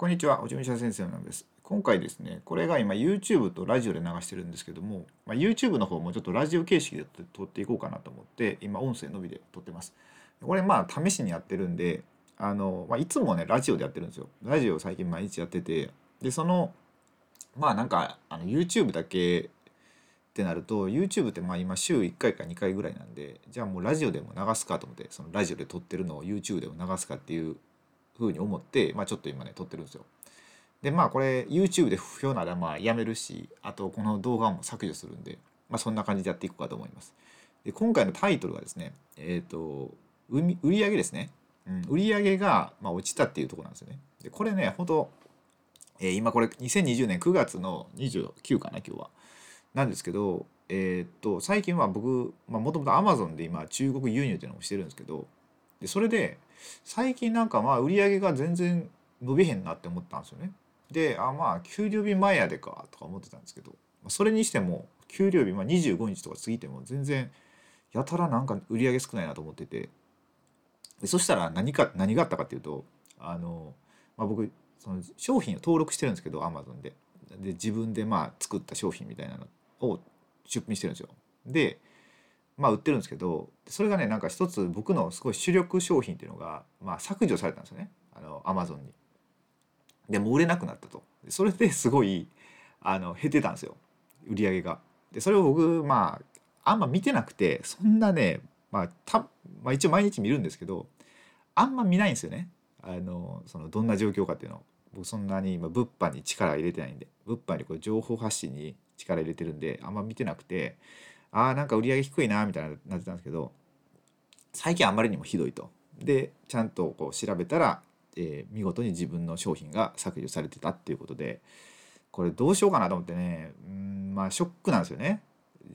こんにちは、おちむしゃ先生のなんです。今回ですね、これが今 YouTube とラジオで流してるんですけども、YouTube の方もちょっとラジオ形式で撮っていこうかなと思って、今音声のみで撮ってます。これ試しにやってるんで、いつもね、ラジオでやってるんですよ。ラジオ最近毎日やってて、で、その、YouTube だけってなると、YouTube って今週1回か2回ぐらいなんで、じゃあもうラジオでも流すかと思って、そのラジオで撮ってるのを YouTube でも流すかっていう風に思って、ちょっと今ね撮ってるんですよ。でこれ YouTube で不評ならやめるし、あとこの動画も削除するんで、そんな感じでやっていこうかと思います。で今回のタイトルがですね、売上ですね。売上が落ちたっていうところなんですよね。でこれね本当、今これ2020年9月の29かな今日はなんですけど、最近は僕もともと Amazon で今中国輸入っていうのをしてるんですけど。でそれで最近売り上げが全然伸びへんなって思ったんですよね。で給料日前やでかとか思ってたんですけど、それにしても給料日25日とか過ぎても全然やたら売り上げ少ないなと思ってて、でそしたら何があったかっていうと僕その商品を登録してるんですけど Amazon で。で自分で作った商品みたいなのを出品してるんですよ。で売ってるんですけど、それがね一つ僕のすごい主力商品っていうのが、削除されたんですよね、Amazon に。でもう売れなくなったと。それですごい減ってたんですよ売り上げが。でそれを僕あんま見てなくて、そんなね一応毎日見るんですけどあんま見ないんですよね。そのどんな状況かっていうのを僕そんなに今物販に力入れてないんで、物販にこう情報発信に力入れてるんであんま見てなくて。売り上げ低いなみたいになってたんですけど、最近あんまりにもひどいと。でちゃんとこう調べたら、見事に自分の商品が削除されてたっていうことで、これどうしようかなと思ってね、ショックなんですよね。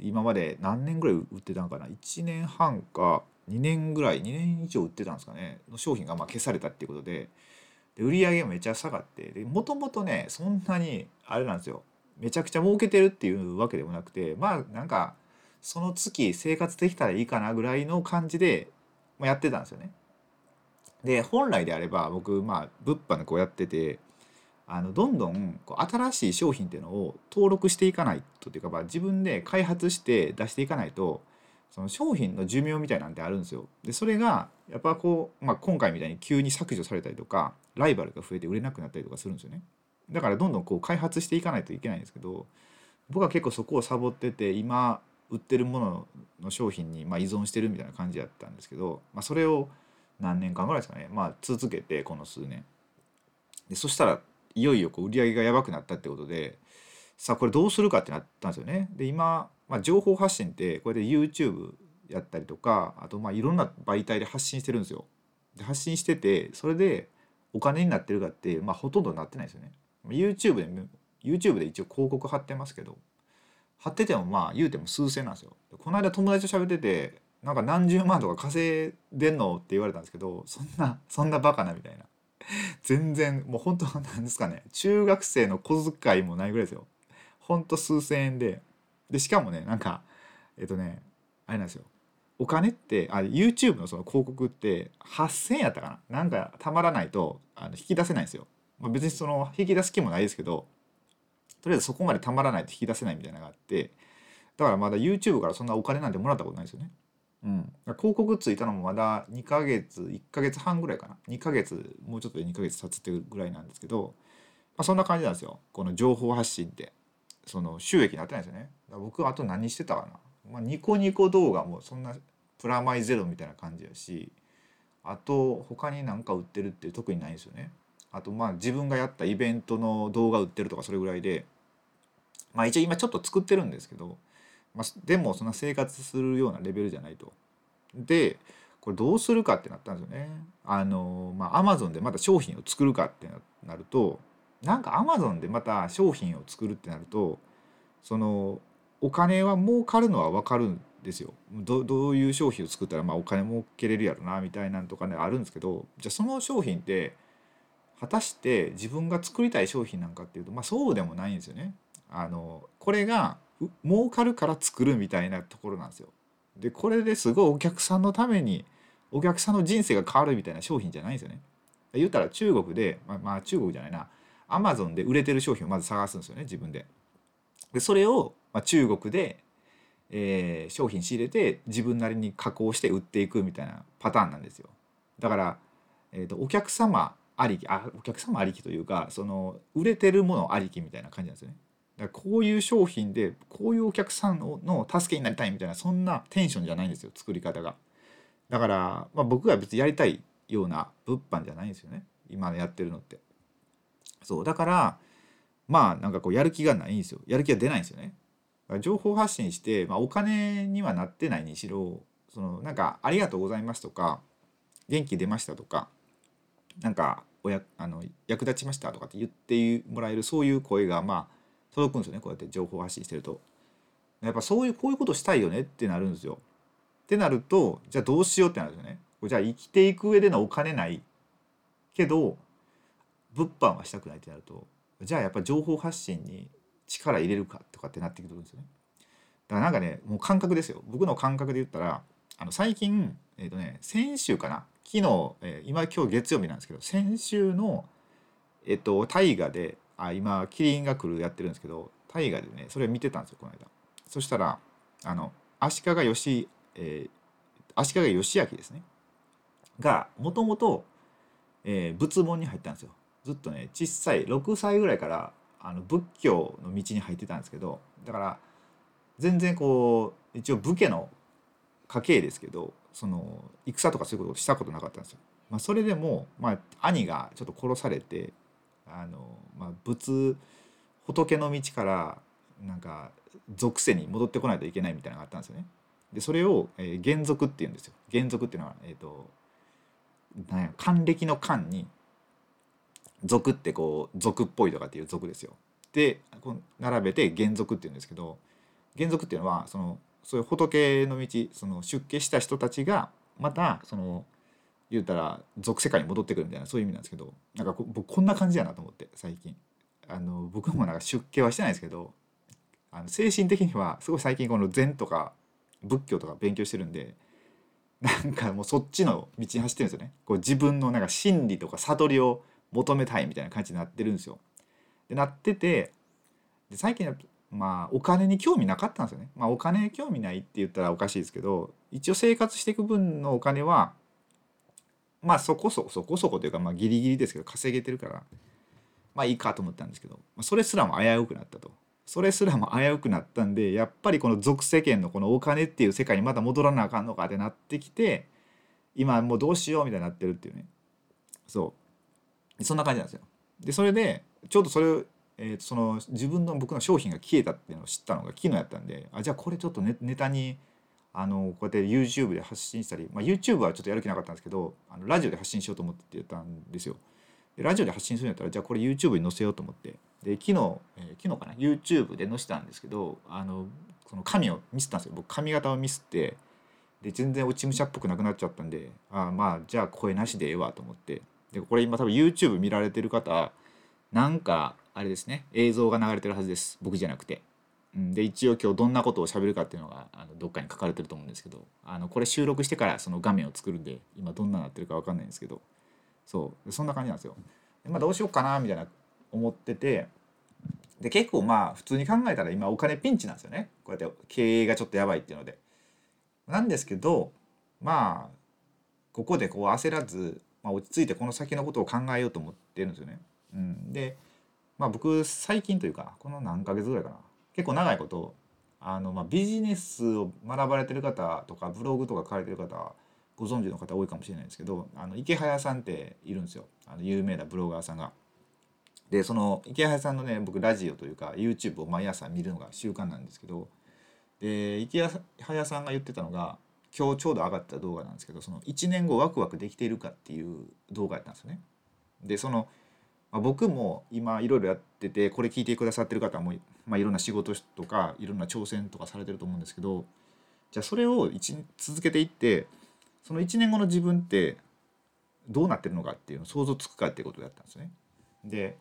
今まで何年ぐらい売ってたんかな、1年半か2年ぐらい2年以上売ってたんですかねの商品が消されたっていうことで、売り上げめちゃ下がって、もともとねそんなにあれなんですよ、めちゃくちゃ儲けてるっていうわけでもなくて、その月生活できたらいいかなぐらいの感じでやってたんですよね。で本来であれば僕物販でこうやっててどんどんこう新しい商品っていうのを登録していかないとっていうか、自分で開発して出していかないとその商品の寿命みたいなんてあるんですよ。でそれがやっぱ今回みたいに急に削除されたりとかライバルが増えて売れなくなったりとかするんですよね。だからどんどんこう開発していかないといけないんですけど、僕は結構そこをサボってて今売ってるものの商品に依存してるみたいな感じだったんですけど、それを何年間ぐらいですかね、続けてこの数年で、そしたらいよいよ売り上げがやばくなったってことで、さあこれどうするかってなったんですよね。で今、情報発信ってこれで YouTube やったりとか、あといろんな媒体で発信してるんですよ。で発信しててそれでお金になってるかって、ほとんどなってないですよね。 YouTube で一応広告貼ってますけど、貼ってても言うても数千なんですよ。この間友達と喋ってて何十万とか稼いでんのって言われたんですけど、そんなバカなみたいな全然もう本当なんですかね、中学生の小遣いもないぐらいですよ。ほんと数千円で、でしかもねあれなんですよ、お金ってYouTube のその広告って8000円やったかな、たまらないと引き出せないんですよ。別にその引き出す気もないですけど、とりあえずそこまでたまらないと引き出せないみたいなのがあって、だからまだ YouTube からそんなお金なんてもらったことないですよね。広告ついたのもまだ2ヶ月1ヶ月半ぐらいかな、2ヶ月もうちょっとで2ヶ月経つってぐらいなんですけど、そんな感じなんですよ。この情報発信ってその収益になってないですよね。だから僕はあと何してたかな、ニコニコ動画もそんなプラマイゼロみたいな感じやし、あと他に売ってるって特にないんですよね。あと自分がやったイベントの動画売ってるとかそれぐらいで、一応今ちょっと作ってるんですけど、でもそんな生活するようなレベルじゃないと。でこれどうするかってなったんですよね。Amazon でまた商品を作るかってなると、Amazon でまた商品を作るってなると、そのお金は儲かるのは分かるんですよ。どういう商品を作ったらお金儲けれるやろなみたいなんとかねあるんですけど、じゃあその商品って果たして自分が作りたい商品なんかっていうと、そうでもないんですよね。これが儲かるから作るみたいなところなんですよ。でこれですごいお客さんのためにお客さんの人生が変わるみたいな商品じゃないんですよね。言ったら中国で、まあ中国じゃないな、アマゾンで売れてる商品をまず探すんですよね、自分で。でそれを中国で、商品仕入れて自分なりに加工して売っていくみたいなパターンなんですよ。だから、お客様ありき、お客様ありきというか、その売れてるものありきみたいな感じなんですよね。だからこういう商品でこういうお客さんの助けになりたいみたいな、そんなテンションじゃないんですよ、作り方が。だから、僕が別にやりたいような物販じゃないんですよね、今やってるのって。そうだからなんかこうやる気がないんですよ、やる気が出ないんですよね。情報発信して、お金にはなってないにしろ、そのなんかありがとうございますとか、元気出ましたとか、なんか役立ちましたとかって言ってもらえる、そういう声が届くんですよね、こうやって情報発信してると。やっぱこういうことしたいよねってなるんですよ。ってなると、じゃあどうしようってなるんですよね。じゃあ生きていく上でのお金ないけど物販はしたくないってなると、じゃあやっぱ情報発信に力入れるかとかってなってくるんですよね。だからなんかね、もう感覚ですよ。僕の感覚で言ったら、最近先週かな、昨日、今日月曜日なんですけど、先週の大河で今キリンが来るやってるんですけど、大河でねそれ見てたんですよ、この間。そしたら足利義明ですねが、もともと仏門に入ったんですよ。ずっとね、小さい6歳ぐらいから仏教の道に入ってたんですけど、だから全然こう一応武家の家系ですけど、その戦とかそういうことをしたことなかったんですよ。それでも兄がちょっと殺されて、仏の道からなんか俗世に戻ってこないといけないみたいなのがあったんですよね。でそれを還俗っていうんですよ。還俗っていうのは還暦の還に俗ってこう俗っぽいとかっていう俗ですよ。でこう並べて還俗っていうんですけど、還俗っていうのはそういう仏の道、その出家した人たちがまたその言うたら俗世界に戻ってくるみたいな、そういう意味なんですけど、なんか僕こんな感じやなと思って、最近僕もなんか出家はしてないですけど、精神的にはすごい最近この禅とか仏教とか勉強してるんで、なんかもうそっちの道に走ってるんですよね。こう自分のなんか真理とか悟りを求めたいみたいな感じになってるんですよ。でなってて、で最近お金に興味なかったんですよね。お金興味ないって言ったらおかしいですけど、一応生活していく分のお金はそこそこというかギリギリですけど稼げてるからいいかと思ったんですけど、それすらも危うくなったんで、やっぱりこの俗世間のこのお金っていう世界にまた戻らなあかんのかってなってきて、今もうどうしようみたいになってるっていうね。そんな感じなんですよ。でそれでちょうどそれを、自分の僕の商品が消えたっていうのを知ったのが昨日やったんで、じゃあこれちょっと ネタにこうやって YouTube で発信したり、YouTube はちょっとやる気なかったんですけど、ラジオで発信しようと思って言ったんですよ。でラジオで発信するんだったら、じゃあこれ YouTube に載せようと思って、で昨日かな、 YouTube で載せたんですけど、その髪をミスったんですよ。僕髪型をミスって、で全然落ち武者っぽくなくなっちゃったんで、じゃあ声なしでええわと思って、でこれ今多分 YouTube 見られてる方なんかあれですね、映像が流れてるはずです、僕じゃなくて。で一応今日どんなことを喋るかっていうのがどっかに書かれてると思うんですけど、これ収録してからその画面を作るんで、今どんなになってるか分かんないんですけど、そんな感じなんですよ。でどうしようかなみたいな思ってて、で結構普通に考えたら今お金ピンチなんですよね、こうやって経営がちょっとやばいっていうので。なんですけどここでこう焦らず、落ち着いてこの先のことを考えようと思ってるんですよね。で僕最近というかこの何ヶ月ぐらいかな、結構長いことビジネスを学ばれてる方とかブログとか書いてる方、ご存知の方多いかもしれないんですけど、池早さんっているんですよ、有名なブロガーさんが。でその池早さんのね、僕ラジオというか YouTube を毎朝見るのが習慣なんですけど、で池早さんが言ってたのが、今日ちょうど上がった動画なんですけど、その1年後ワクワクできているかっていう動画やったんですよね。で僕も今いろいろやってて、これ聞いてくださってる方もいろんな仕事とかいろんな挑戦とかされてると思うんですけど、じゃあそれを続けていって、その1年後の自分ってどうなってるのかっていうのを想像つくかっていうことだったんですね。で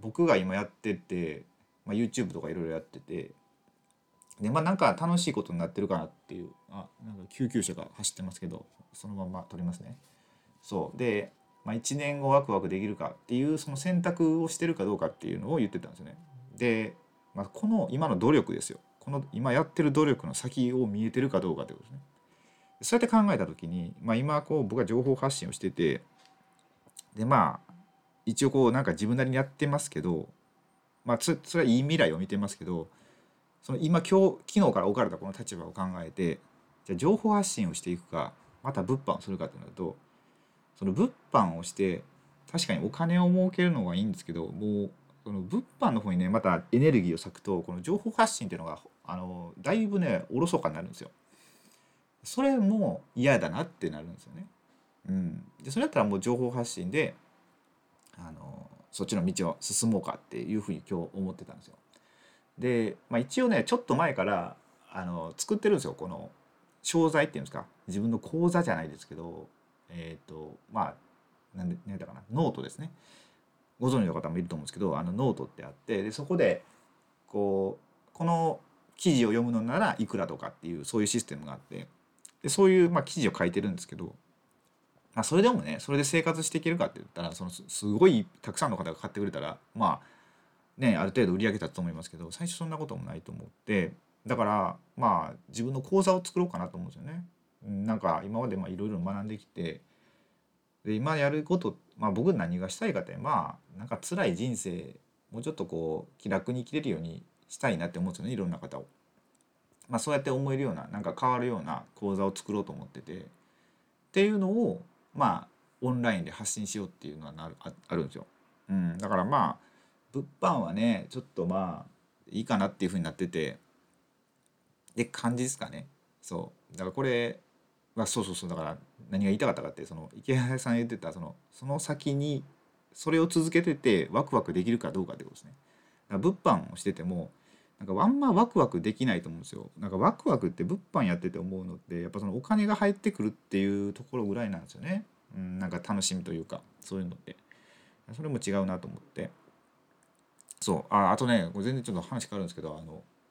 僕が今やってて、YouTube とかいろいろやってて、でなんか楽しいことになってるかなっていう、なんか救急車が走ってますけどそのまま撮りますね。そうで1年後ワクワクできるかっていうその選択をしてるかどうかっていうのを言ってたんですよね。で、この今の努力ですよ。この今やってる努力の先を見えてるかどうかってことですね。そうやって考えた時に、今こう僕は情報発信をしてて、で一応こうなんか自分なりにやってますけど、それはいい未来を見てますけど、その昨日から置かれたこの立場を考えて、じゃあ情報発信をしていくか、また物販をするかってなると、その物販をして確かにお金を儲けるのはいいんですけど、もうその物販の方にねまたエネルギーを割くと、この情報発信っていうのがだいぶねおろそかになるんですよ。それも嫌だなってなるんですよね。でそれだったらもう情報発信でそっちの道を進もうかっていうふうに今日思ってたんですよ。で、一応ねちょっと前から作ってるんですよ、この商材っていうんですか、自分の講座じゃないですけど、何だかな、ノートですね。ご存知の方もいると思うんですけど、ノートってあって、でそこでこの記事を読むのならいくらとかっていう、そういうシステムがあって、でそういう記事を書いてるんですけど、それでもねそれで生活していけるかって言ったら、そのすごいたくさんの方が買ってくれたらある程度売り上げたと思いますけど、最初そんなこともないと思って、だから自分の講座を作ろうかなと思うんですよね。なんか今までいろいろ学んできて、で今やること、僕何がしたいかって、なんか辛い人生もうちょっと気楽に生きれるようにしたいなって思うんですよね、いろんな方を。そうやって思えるような、なんか変わるような講座を作ろうと思っててっていうのをオンラインで発信しようっていうのはあるんですよ。だから物販はねちょっといいかなっていう風になっててで感じですかね。そうだからこれそうだから何が言いたかったかって、その池原さん言ってたその先にそれを続けててワクワクできるかどうかってことですね。だから物販をしててもなんかあんまワクワクできないと思うんですよ。なんかワクワクって物販やってて思うのってやっぱそのお金が入ってくるっていうところぐらいなんですよね。なんか楽しみというかそういうのってそれも違うなと思って、そうあとねこれ全然ちょっと話変わるんですけど、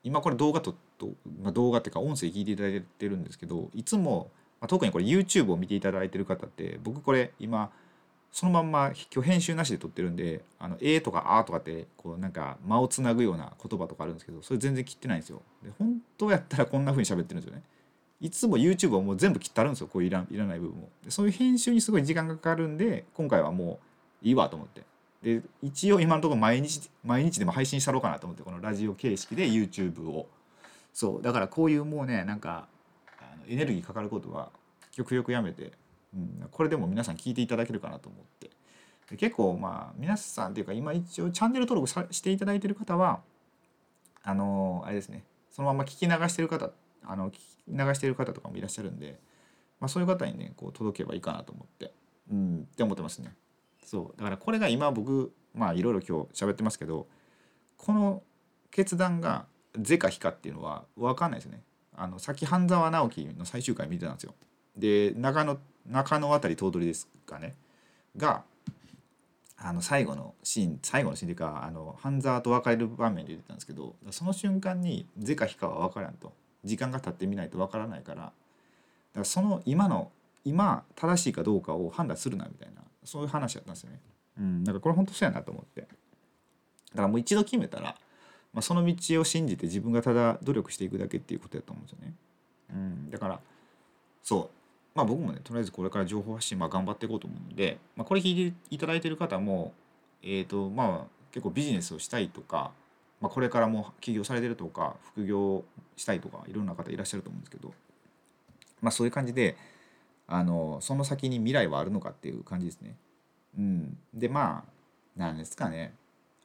今これ動画っていうか音声聞いていただいてるんですけど、いつも、特にこれ YouTube を見ていただいてる方って、僕これ今そのまんま今日編集なしで撮ってるんでA とか A とかってなんか間をつなぐような言葉とかあるんですけど、それ全然切ってないんですよ。で本当やったらこんな風に喋ってるんですよね。いつも YouTube をもう全部切ってあるんですよ、いらない部分も。でそういう編集にすごい時間がかかるんで、今回はもういいわと思って、で一応今のところ毎日でも配信したろうかなと思って、このラジオ形式で YouTube を。そうだからこういうもうねなんかエネルギーかかることは極力やめて、これでも皆さん聞いていただけるかなと思って。で結構皆さんっていうか今一応チャンネル登録していただいている方はあれですね、そのまま聞き流している方とかもいらっしゃるんで、そういう方にね届けばいいかなと思ってって思ってますね。そうだからこれが今僕いろいろ今日喋ってますけど、この決断が是か非かっていうのは分かんないですね。さっき半沢直樹の最終回見てたんですよ。で中野あたり頭取ですかねが最後のシーンというか半沢と別れる場面で言ってたんですけど、その瞬間に是か非かは分からんと、時間が経ってみないと分からないから、だからその今正しいかどうかを判断するなみたいな、そういう話だったんですよね。だからこれ本当そうやなと思って、だからもう一度決めたら、その道を信じて自分がただ努力していくだけっていうことだと思うんですよね。だからそう僕もねとりあえずこれから情報発信頑張っていこうと思うんで、これ聞いていただいている方も結構ビジネスをしたいとか、これからも起業されてるとか副業したいとかいろんな方いらっしゃると思うんですけど、そういう感じでその先に未来はあるのかっていう感じですね。でなんですかね、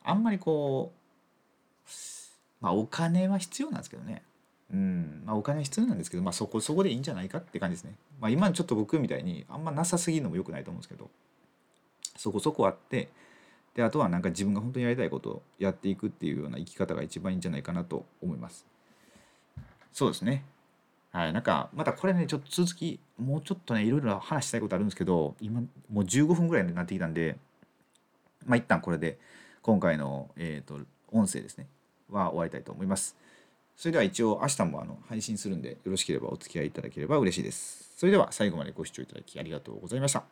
あんまりお金は必要なんですけどね。お金必要なんですけど、そこでいいんじゃないかって感じですね。今ちょっと僕みたいにあんまなさすぎるのも良くないと思うんですけど、そこそこあって、であとはなんか自分が本当にやりたいことをやっていくっていうような生き方が一番いいんじゃないかなと思います。そうですね。なんかまたこれねちょっと続きもうちょっとねいろいろ話したいことあるんですけど、今もう15分ぐらいになってきたんで、一旦これで今回の、音声ですねは終わりたいと思います。それでは一応明日も配信するんで、よろしければお付き合いいただければ嬉しいです。それでは最後までご視聴いただきありがとうございました。